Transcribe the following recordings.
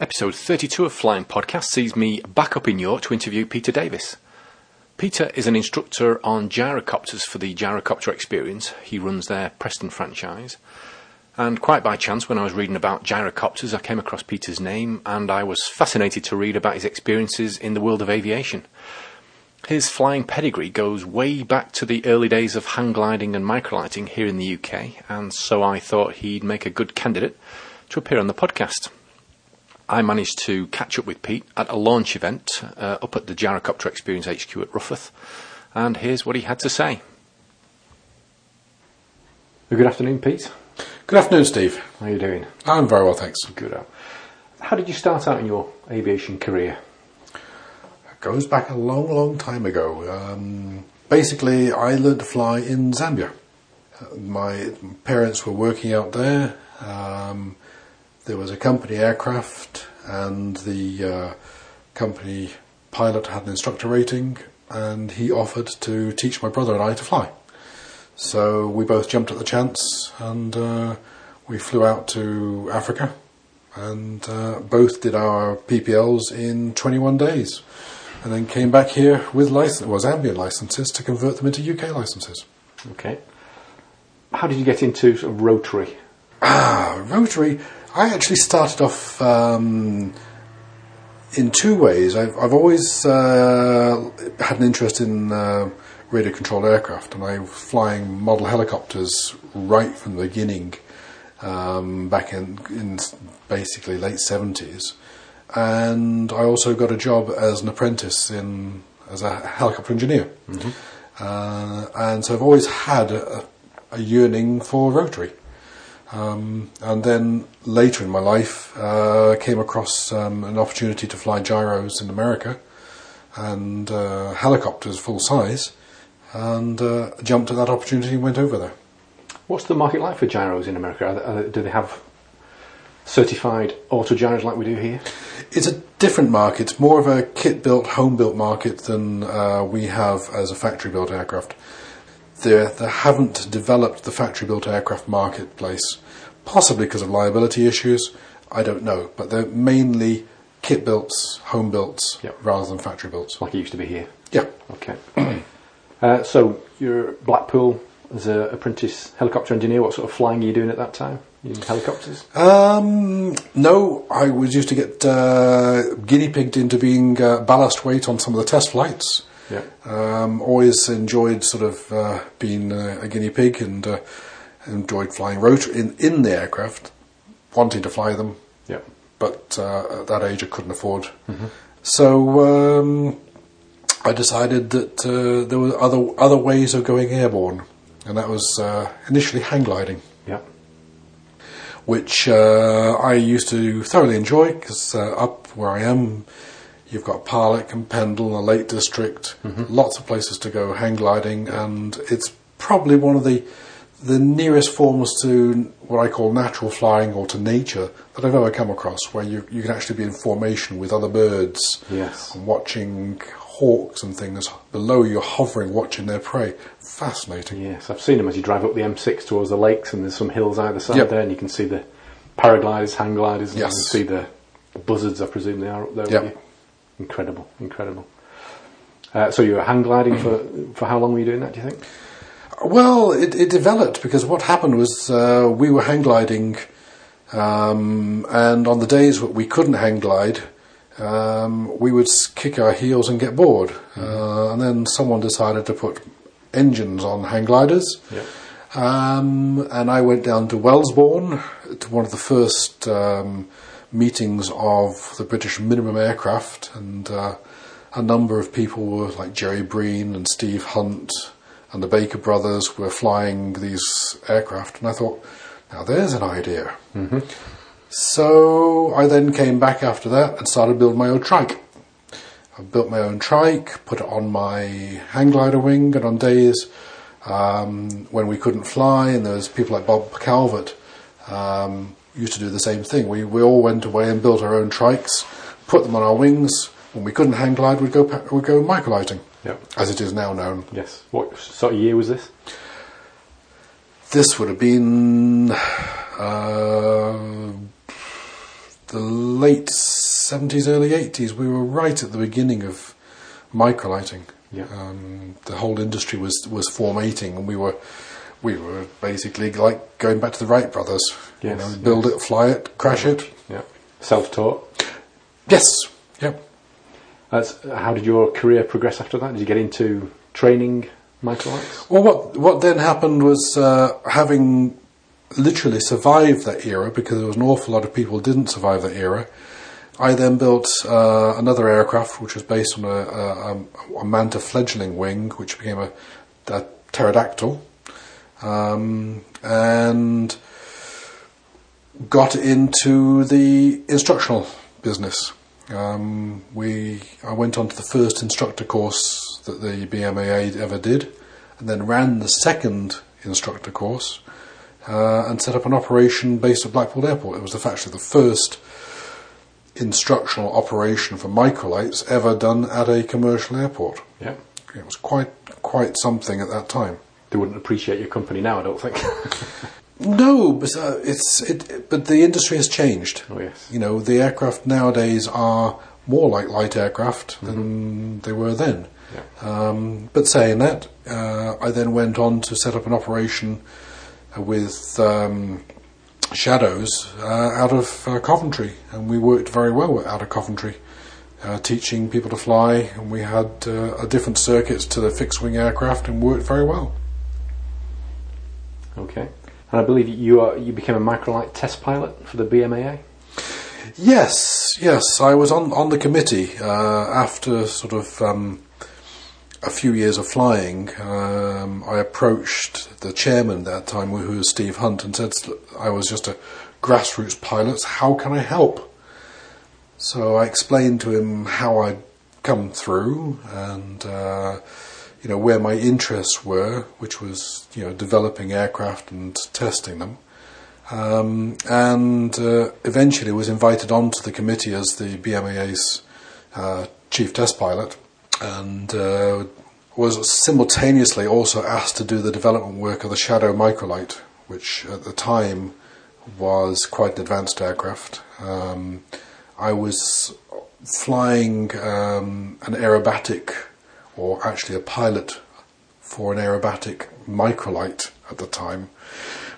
Episode 32 of Flying Podcast sees me back up in York to interview Peter Davies. Peter is an instructor on gyrocopters for the Gyrocopter Experience. He runs their Preston franchise. And quite by chance, when I was reading about gyrocopters, I came across Peter's name and I was fascinated to read about his experiences in the world of aviation. His flying pedigree goes way back to the early days of hang gliding and microlighting here in the UK, and so I thought he'd make a good candidate to appear on the podcast. I managed to catch up with Pete at a launch event up at the Gyrocopter Experience HQ at Rufforth, and here's what he had to say. Good afternoon, Pete. Good afternoon, Steve. How are you doing? I'm very well, thanks. Good. How did you start out in your aviation career? It goes back a long, long time ago. Basically, I learned to fly in Zambia. My parents were working out there. There was a company aircraft, and the company pilot had an instructor rating, and he offered to teach my brother and I to fly. So we both jumped at the chance, and we flew out to Africa, and both did our PPLs in 21 days, and then came back here with Zambian licenses to convert them into UK licenses. Okay. How did you get into sort of rotary? Rotary. I actually started off in two ways. I've always had an interest in radio-controlled aircraft, and I was flying model helicopters right from the beginning, back in basically late 70s. And I also got a job as an apprentice as a helicopter engineer. Mm-hmm. And so I've always had a yearning for rotary. And then later in my life, came across an opportunity to fly gyros in America and helicopters full size, and jumped at that opportunity and went over there. What's the market like for gyros in America? Do they have certified autogyros like we do here? It's a different market. It's more of a kit-built, home-built market than we have as a factory-built aircraft. They haven't developed the factory-built aircraft marketplace, possibly because of liability issues, I don't know. But they're mainly kit-builts, home-builts, yep, rather than factory-builts. Like it used to be here? Yeah. Okay. So you're at Blackpool as an apprentice helicopter engineer. What sort of flying are you doing at that time? Using helicopters? No, I was used to get guinea-pigged into being ballast weight on some of the test flights. Yeah. Always enjoyed sort of being a guinea pig, and enjoyed flying rotary in the aircraft, wanting to fly them. Yeah. But at that age, I couldn't afford. Mm-hmm. So I decided that there were other ways of going airborne, and that was initially hang gliding. Yeah. Which I used to thoroughly enjoy, because up where I am, you've got Parlick and Pendle and the Lake District, mm-hmm, lots of places to go hang gliding, yeah, and it's probably one of the nearest forms to what I call natural flying, or to nature, that I've ever come across, where you can actually be in formation with other birds, yes, and watching hawks and things below you hovering, watching their prey. Fascinating. Yes, I've seen them as you drive up the M6 towards the lakes, and there's some hills either side, yep, there, and you can see the paragliders, hang gliders, and yes, you can see the buzzards, I presume they are up there, yep, with you. Incredible, incredible. So you were hang gliding for how long were you doing that, do you think? Well, it developed, because what happened was we were hang gliding, and on the days we couldn't hang glide, we would kick our heels and get bored. Mm-hmm. And then someone decided to put engines on hang gliders. Yep. And I went down to Wellsbourne to one of the first meetings of the British Minimum Aircraft, and a number of people were, like Jerry Breen and Steve Hunt and the Baker brothers, were flying these aircraft, and I thought, now there's an idea. Mm-hmm. So I then came back after that and started building my own trike. I built my own trike, put it on my hang glider wing, and on days when we couldn't fly, and there was people like Bob Calvert used to do the same thing. We all went away and built our own trikes, put them on our wings. When we couldn't hang glide, we'd go microlighting, yep, as it is now known. Yes. What sort of year was this? This would have been the late 70s, early 80s, we were right at the beginning of microlighting. Yeah. The whole industry was formating, and we were basically like going back to the Wright brothers. Yes, you know, build it, fly it, crash it. Yeah. Self-taught. Yes. Yeah. How did your career progress after that? Did you get into training microlights? Well, what then happened was having literally survived that era, because there was an awful lot of people who didn't survive that era. I then built another aircraft, which was based on a Manta fledgling wing, which became a pterodactyl, and got into the instructional business. I went on to the first instructor course that the BMAA ever did, and then ran the second instructor course, and set up an operation based at Blackpool Airport. It was actually the first instructional operation for microlights ever done at a commercial airport. Yeah, it was quite something at that time. They wouldn't appreciate your company now, I don't think. No, but but the industry has changed. Oh yes, you know, the aircraft nowadays are more like light aircraft than they were then. Yeah. But saying that, I then went on to set up an operation with Shadows out of Coventry, and we worked very well out of Coventry, teaching people to fly, and we had different circuits to the fixed wing aircraft, and worked very well. Okay, and I believe you became a microlight test pilot for the BMAA. Yes, I was on the committee after sort of a few years of flying. I approached the chairman at that time, who was Steve Hunt, and said I was just a grassroots pilot. How can I help? So I explained to him how I'd come through, and you know, where my interests were, which was, you know, developing aircraft and testing them, and eventually was invited onto the committee as the BMAA's chief test pilot. And was simultaneously also asked to do the development work of the Shadow microlight, which at the time was quite an advanced aircraft. I was flying an aerobatic, or actually a pilot for an aerobatic microlight at the time,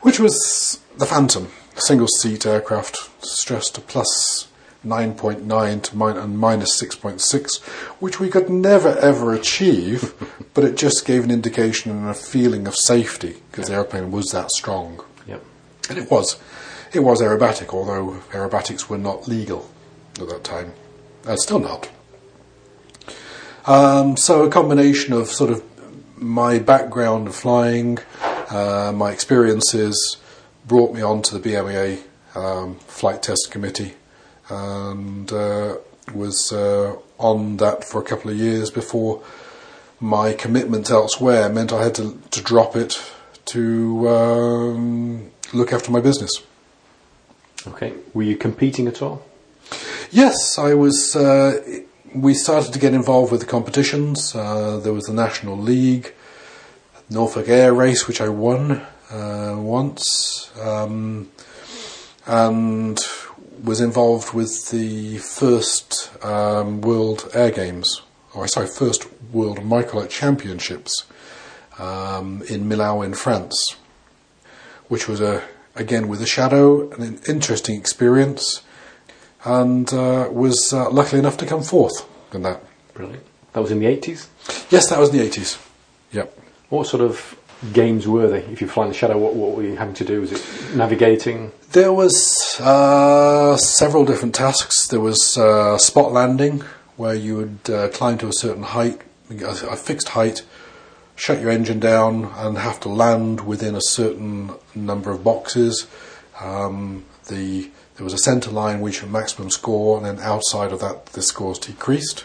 which was the Phantom, single-seat aircraft, stressed to plus 9.9 to minus 6.6, which we could never ever achieve, but it just gave an indication and a feeling of safety, because the airplane was that strong. Yep. And it was aerobatic, although aerobatics were not legal at that time, still not. So a combination of sort of my background of flying, my experiences, brought me on to the BMAA flight test committee. And was on that for a couple of years before my commitments elsewhere meant I had to drop it to look after my business. Okay. Were you competing at all? Yes, I was. We started to get involved with the competitions. There was the National League, Norfolk Air Race, which I won once. And was involved with the first World Air Games, first World Microlight Championships in Millau in France, which was again with a Shadow, an interesting experience, and was lucky enough to come fourth in that. Brilliant. That was in the 80s? Yes, that was in the 80s. Yep. What sort of games were they? If you fly in the Shadow, what were you having to do? Was it navigating? There was several different tasks. There was spot landing, where you would climb to a certain height, a fixed height, shut your engine down, and have to land within a certain number of boxes. There was a centre line which had maximum score, and then outside of that the scores decreased.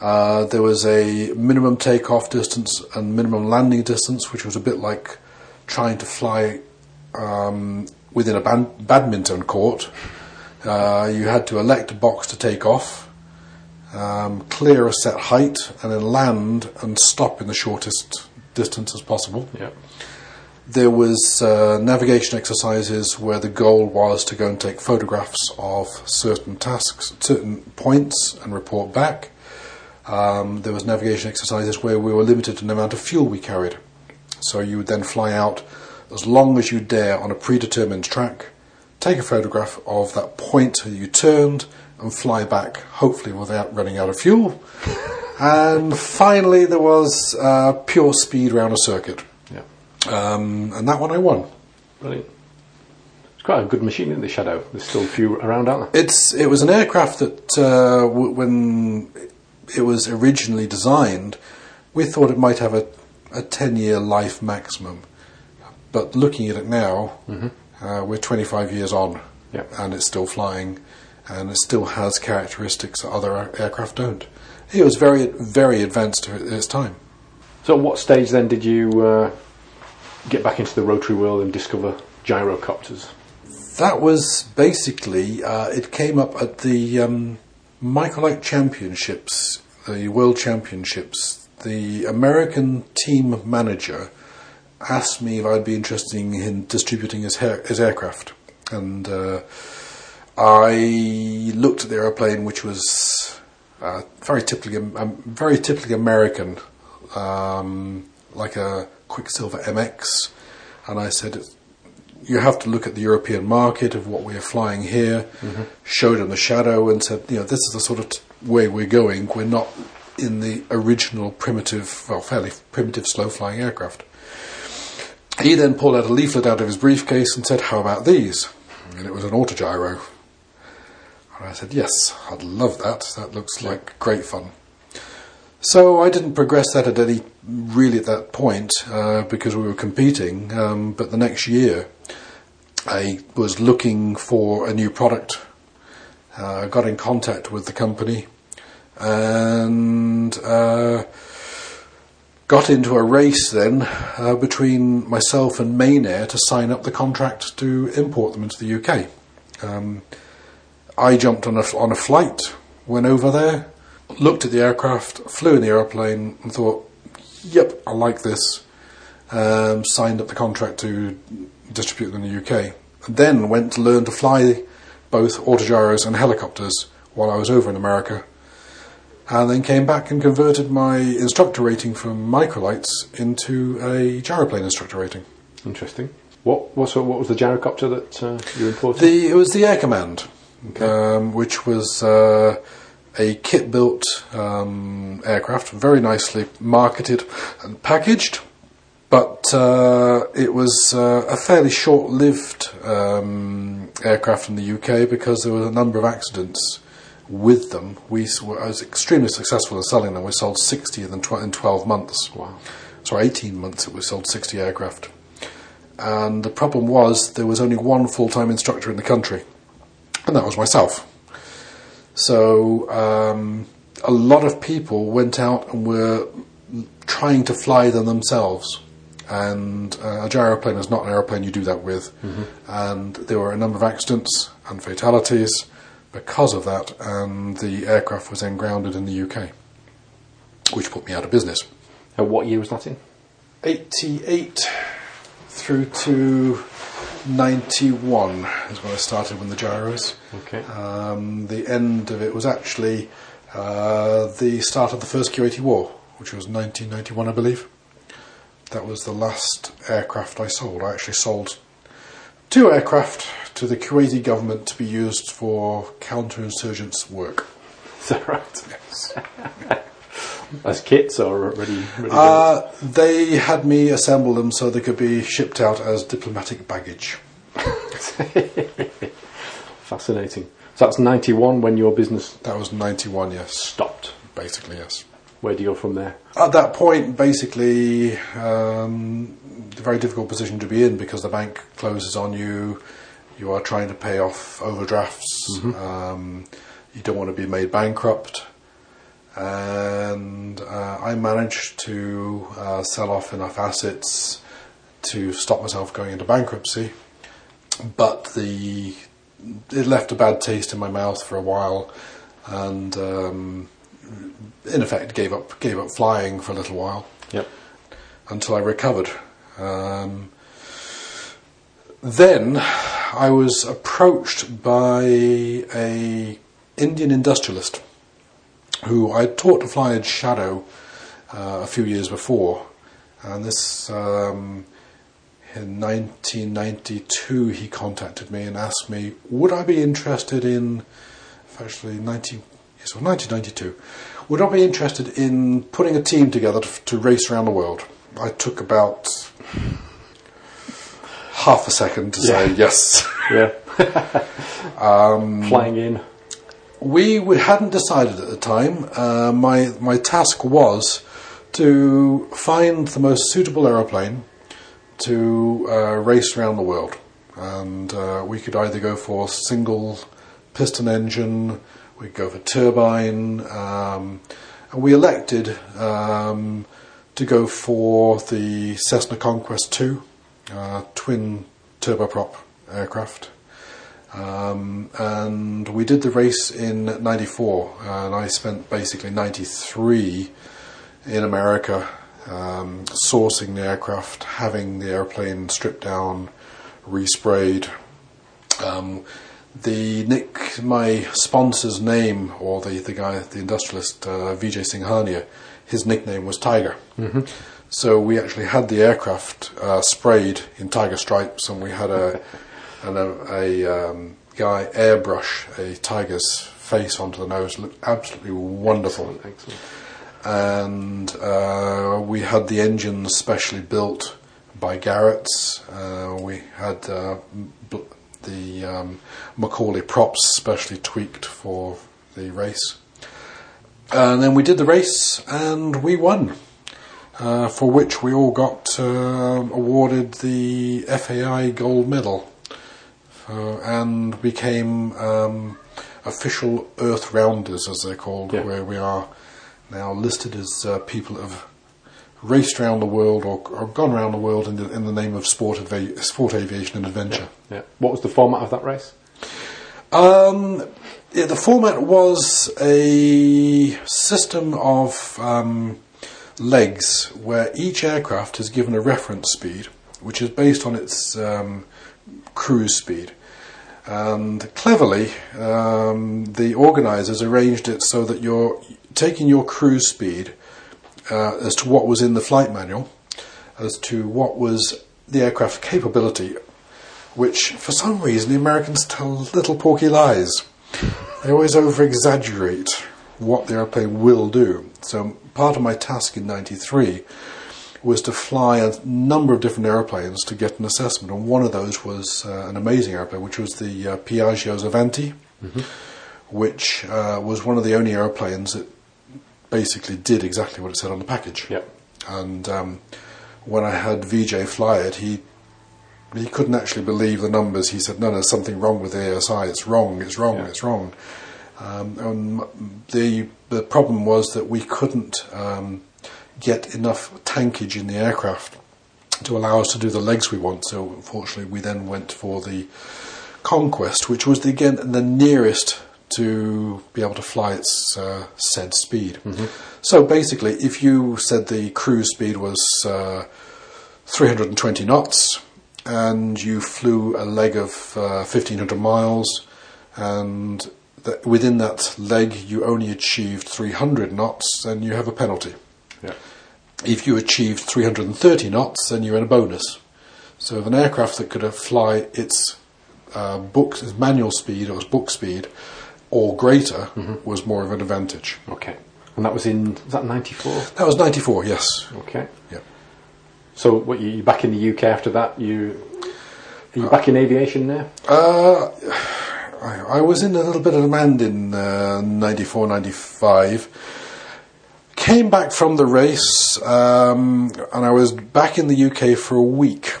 There was a minimum takeoff distance and minimum landing distance, which was a bit like trying to fly within a badminton court. You had to elect a box to take off, clear a set height, and then land and stop in the shortest distance as possible. Yeah. There was navigation exercises where the goal was to go and take photographs of certain tasks, certain points, and report back. There was navigation exercises where we were limited in the amount of fuel we carried. So you would then fly out as long as you dare on a predetermined track, take a photograph of that point that you turned, and fly back, hopefully without running out of fuel. And finally, there was pure speed round a circuit. And that one I won. Brilliant. It's quite a good machine, isn't it, the Shadow? There's still a few around, aren't there? It was an aircraft that, when it was originally designed, we thought it might have a 10-year life maximum. But looking at it now, we're 25 years on, and it's still flying, and it still has characteristics that other aircraft don't. It was very, very advanced at its time. So at what stage, then, did you... get back into the rotary world and discover gyrocopters? That was basically, it came up at the Microlite Championships, the World Championships. The American team manager asked me if I'd be interested in distributing his aircraft. And I looked at the airplane, which was very typically American, like a Quicksilver MX, and I said, you have to look at the European market of what we're flying here. Showed him the Shadow and said, this is the sort of way we're going. We're not in the original fairly primitive slow flying aircraft. He then pulled out a leaflet out of his briefcase and said, how about these? And it was an Autogyro. And I said, yes, I'd love that. That looks like great fun. So I didn't progress that at any really at that point because we were competing. But the next year, I was looking for a new product. Got in contact with the company and got into a race then between myself and Mainair to sign up the contract to import them into the UK. I jumped on a flight, went over there. Looked at the aircraft, flew in the airplane, and thought, yep, I like this. Signed up the contract to distribute them in the UK. And then went to learn to fly both Autogyros and helicopters while I was over in America. And then came back and converted my instructor rating from Microlites into a gyroplane instructor rating. Interesting. What was the gyrocopter that you imported? It was the Air Command, which was... a kit-built aircraft, very nicely marketed and packaged, but it was a fairly short-lived aircraft in the UK because there were a number of accidents with them. I was extremely successful in selling them. We sold 60 in 12 months. Wow. Sorry, 18 months we sold 60 aircraft. And the problem was there was only one full-time instructor in the country, and that was myself. So a lot of people went out and were trying to fly them themselves. And a gyroplane is not an aeroplane you do that with. And there were a number of accidents and fatalities because of that. And the aircraft was then grounded in the UK, which put me out of business. And what year was that in? 88 through to... 91 is when I started with the gyros. The end of it was actually the start of the first Kuwaiti war, which was 1991, I believe. That was the last aircraft I sold. I actually sold 2 aircraft to the Kuwaiti government to be used for counterinsurgents work. Is that right? Yes. As kits or ready? They had me assemble them so they could be shipped out as diplomatic baggage. Fascinating. So that's 91 when your business... That was 91, yes. Stopped. Basically, yes. Where do you go from there? At that point, basically, a very difficult position to be in because the bank closes on you. You are trying to pay off overdrafts. You don't want to be made bankrupt. And I managed to sell off enough assets to stop myself going into bankruptcy, but it left a bad taste in my mouth for a while, and in effect gave up flying for a little while. Until I recovered. Then I was approached by a Indian industrialist who I had taught to fly in Shadow a few years before, and this in 1992 he contacted me and asked me would I be interested in, actually 1992, would I be interested in putting a team together to race around the world. I took about half a second to say yes. Flying in. We hadn't decided at the time. My task was to find the most suitable aeroplane to race around the world. And we could either go for single piston engine, we'd go for turbine, and we elected to go for the Cessna Conquest II twin turboprop aircraft. And we did the race in 94, and I spent basically 93 in America sourcing the aircraft, having the airplane stripped down, resprayed. My sponsor's name, or the guy, the industrialist, Vijay Singhania, his nickname was Tiger. Mm-hmm. So we actually had the aircraft sprayed in tiger stripes, and we had a guy airbrush a tiger's face onto the nose. It looked absolutely wonderful. Excellent. And we had the engines specially built by Garrett's. We had the Macaulay props specially tweaked for the race. And then we did the race, and we won, for which we all got awarded the FAI gold medal. And became official Earth Rounders, as they're called, where we are now listed as people that have raced around the world or gone around the world in the name of sport aviation and adventure. Yeah. What was the format of that race? The format was a system of legs where each aircraft is given a reference speed, which is based on its cruise speed. And cleverly, the organisers arranged it so that you're taking your cruise speed as to what was in the flight manual, as to what was the aircraft's capability, which for some reason the Americans tell little porky lies. They always over-exaggerate what the airplane will do. So part of my task in 93 was to fly a number of different airplanes to get an assessment, and one of those was an amazing airplane, which was the Piaggio's Avanti, mm-hmm. which was one of the only airplanes that basically did exactly what it said on the package. Yep. And when I had Vijay fly it, he couldn't actually believe the numbers. He said, no, there's something wrong with the ASI, it's wrong. And the problem was that we couldn't get enough tankage in the aircraft to allow us to do the legs we want. So unfortunately we then went for the Conquest, which was the nearest to be able to fly its said speed. Mm-hmm. So basically, if you said the cruise speed was 320 knots and you flew a leg of 1500 miles and within that leg you only achieved 300 knots, then you have a penalty. Yeah. If you achieved 330 knots, then you're in a bonus. So if an aircraft that could have fly its its manual speed or its book speed or greater mm-hmm. was more of an advantage. Okay. And that was was that 94? That was 94, yes. Okay. Yeah. So what, you're back in the UK after that? Are you back in aviation now? I was in a little bit of demand in 94, 95. Came back from the race, and I was back in the UK for a week.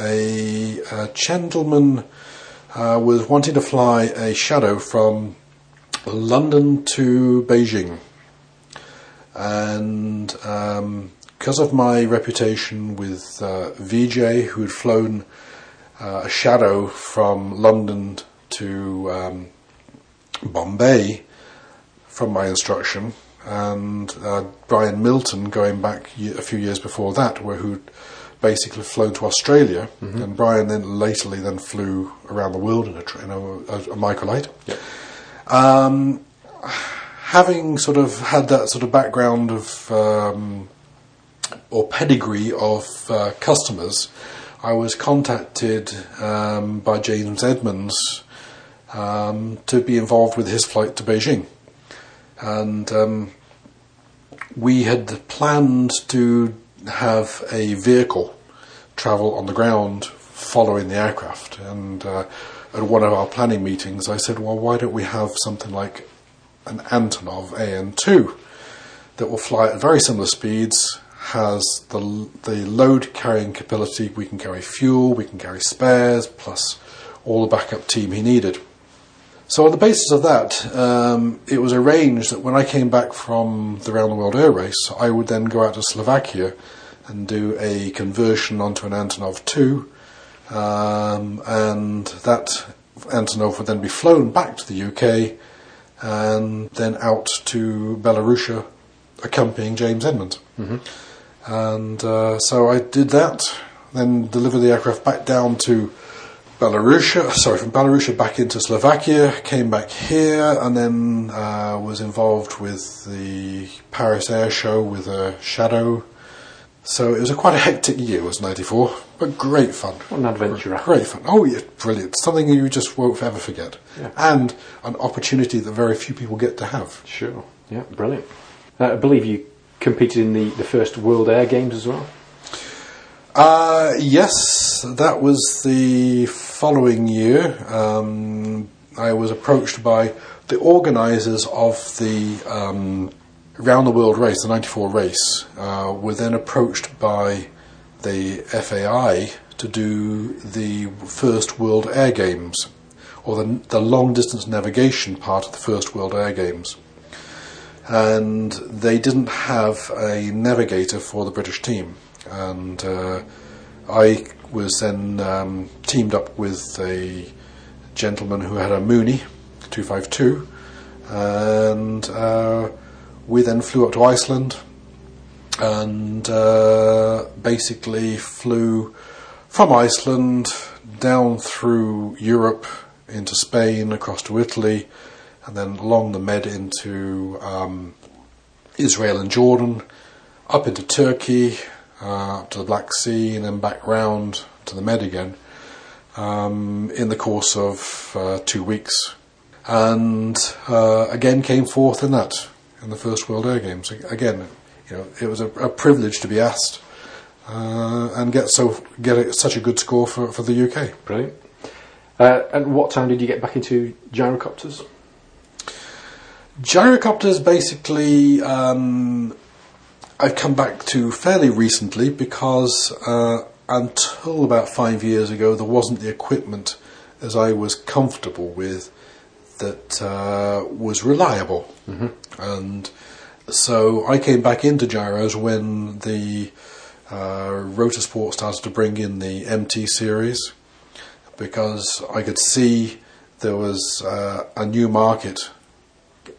A gentleman was wanting to fly a Shadow from London to Beijing, and because of my reputation with Vijay, who had flown a Shadow from London to Bombay from my instruction, and Brian Milton going back a few years before that, who'd basically flown to Australia, mm-hmm. and Brian then flew around the world in a microlight. Yeah. Having sort of had that sort of background of or pedigree of customers, I was contacted by James Edmonds to be involved with his flight to Beijing, and we had planned to have a vehicle travel on the ground following the aircraft. And at one of our planning meetings, I said, well, why don't we have something like an Antonov AN-2 that will fly at very similar speeds, has the load carrying capability. We can carry fuel, we can carry spares, plus all the backup team he needed. So on the basis of that, it was arranged that when I came back from the Round the World Air Race, I would then go out to Slovakia and do a conversion onto an Antonov 2, and that Antonov would then be flown back to the UK and then out to Belarusia, accompanying James Edmonds. Mm-hmm. And so I did that, then delivered the aircraft back down to from Belarusia back into Slovakia, came back here, and then was involved with the Paris Air Show with a Shadow. So it was quite a hectic year, was 94, but great fun. What an adventure. Great fun. Oh, yeah, brilliant. Something you just won't ever forget. Yeah. And an opportunity that very few people get to have. Sure. Yeah, brilliant. I believe you competed in the first World Air Games as well. Yes, that was the following year. I was approached by the organisers of the Round the World race, the 94 race, were then approached by the FAI to do the first World Air Games, or the long distance navigation part of the first World Air Games. And they didn't have a navigator for the British team. And I was then teamed up with a gentleman who had a Mooney 252, and we then flew up to Iceland and basically flew from Iceland down through Europe into Spain, across to Italy, and then along the Med into Israel and Jordan, up into Turkey, up to the Black Sea, and then back round to the Med again in the course of 2 weeks. And again came forth in the first World Air Games. Again, you know, it was a privilege to be asked and get such a good score for the UK. Brilliant. And what time did you get back into gyrocopters? Gyrocopters basically... I've come back to fairly recently because until about 5 years ago, there wasn't the equipment as I was comfortable with that was reliable. Mm-hmm. And so I came back into gyros when the Rotorsport started to bring in the MT series, because I could see there was a new market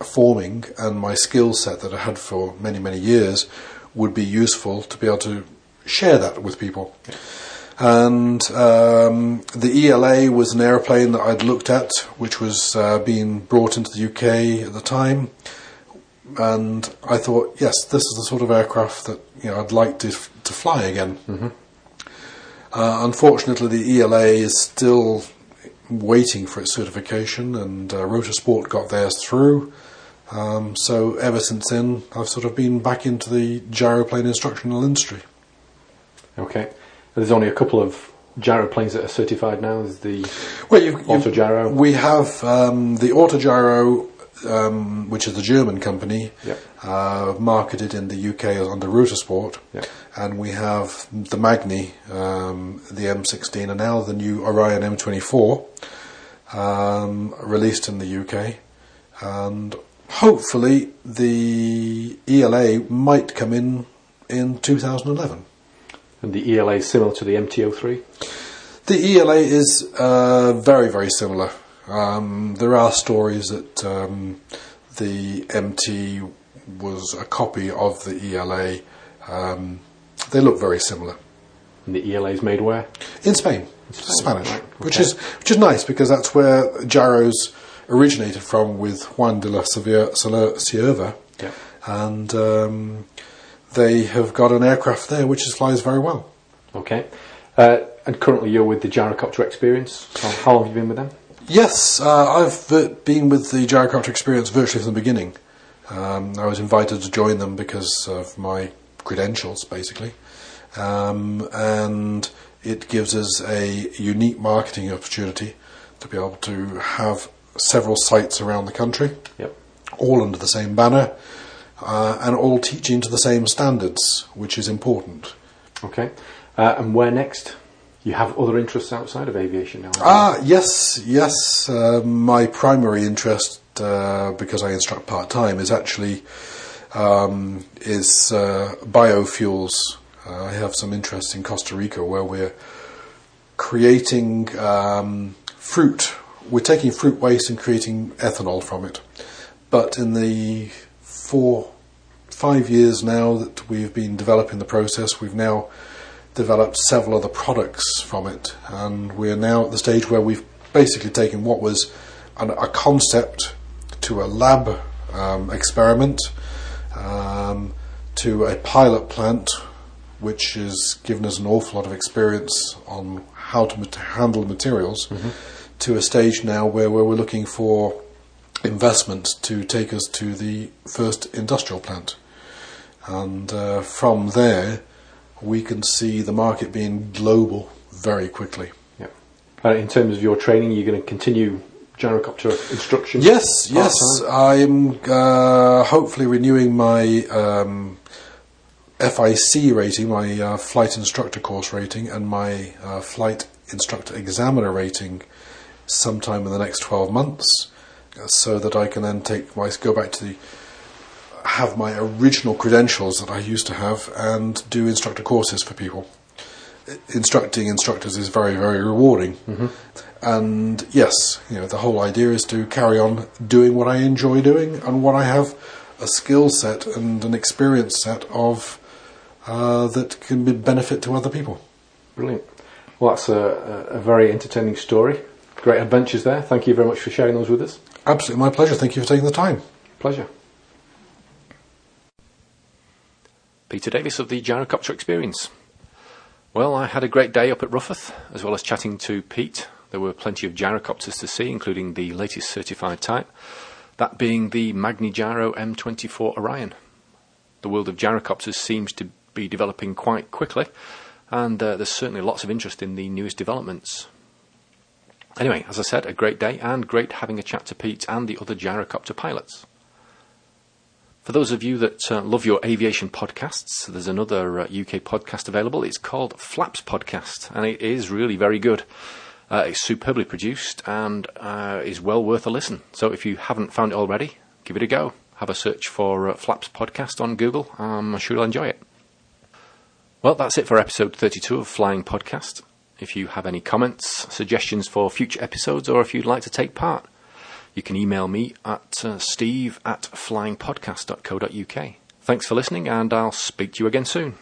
forming, and my skill set that I had for many, many years would be useful to be able to share that with people. Okay. And the ELA was an aeroplane that I'd looked at, which was being brought into the UK at the time, and I thought, yes, this is the sort of aircraft that, you know, I'd like to fly again. Mm-hmm. Unfortunately, the ELA is still waiting for its certification, and Rotorsport got theirs through. So ever since then, I've sort of been back into the gyroplane instructional industry. Okay. There's only a couple of gyroplanes that are certified now. There's the Autogyro. We have the Autogyro, which is the German company, yep. Marketed in the UK under Rotorsport, yep. And we have the Magni, the M16, and now the new Orion M24, released in the UK, and hopefully the ELA might come in 2011. And the ELA is similar to the MTO3? The ELA is very, very similar. There are stories that the MT was a copy of the ELA. They look very similar. And the ELA is made where? In Spain. Spanish. Okay. Which is nice, because that's where gyros originated from, with Juan de la Sierva. Yeah. And they have got an aircraft there which flies very well. Okay. And currently you're with the Gyrocopter Experience. How long have you been with them? Yes, I've been with the Gyrocopter Experience virtually from the beginning. I was invited to join them because of my credentials, basically. And it gives us a unique marketing opportunity to be able to have several sites around the country, yep, all under the same banner, and all teaching to the same standards, which is important. Okay. And where next? You have other interests outside of aviation now? Yes. My primary interest, because I instruct part-time, is actually biofuels. I have some interest in Costa Rica, where we're creating fruit. We're taking fruit waste and creating ethanol from it. But in the 4-5 years now that we've been developing the process, we've now developed several other products from it. And we're now at the stage where we've basically taken what was a concept to a lab experiment to a pilot plant, which has given us an awful lot of experience on how to handle materials, mm-hmm, to a stage now where we're looking for investment to take us to the first industrial plant. And from there, we can see the market being global very quickly. Yeah. In terms of your training, you're going to continue gyrocopter instruction? Yes. I'm hopefully renewing my FIC rating, my flight instructor course rating, and my flight instructor examiner rating sometime in the next 12 months, so that I can then go back to have my original credentials that I used to have and do instructor courses for people. Instructing instructors is very, very rewarding. Mm-hmm. And yes, the whole idea is to carry on doing what I enjoy doing and what I have a skill set and an experience set of that can be benefit to other people. Brilliant. Well, that's a very entertaining story. Great adventures there. Thank you very much for sharing those with us. Absolutely, my pleasure. Thank you for taking the time. Pleasure. Peter Davies of the Gyrocopter Experience. Well, I had a great day up at Rufforth, as well as chatting to Pete. There were plenty of gyrocopters to see, including the latest certified type, that being the Magni Gyro M24 Orion. The world of gyrocopters seems to be developing quite quickly, and there's certainly lots of interest in the newest developments. Anyway, as I said, a great day, and great having a chat to Pete and the other gyrocopter pilots. For those of you that love your aviation podcasts, there's another UK podcast available. It's called Flaps Podcast, and it is really very good. It's superbly produced and is well worth a listen. So if you haven't found it already, give it a go. Have a search for Flaps Podcast on Google. I'm sure you'll enjoy it. Well, that's it for episode 32 of Flying Podcast. If you have any comments, suggestions for future episodes, or if you'd like to take part, you can email me at steve@flyingpodcast.co.uk. Thanks for listening, and I'll speak to you again soon.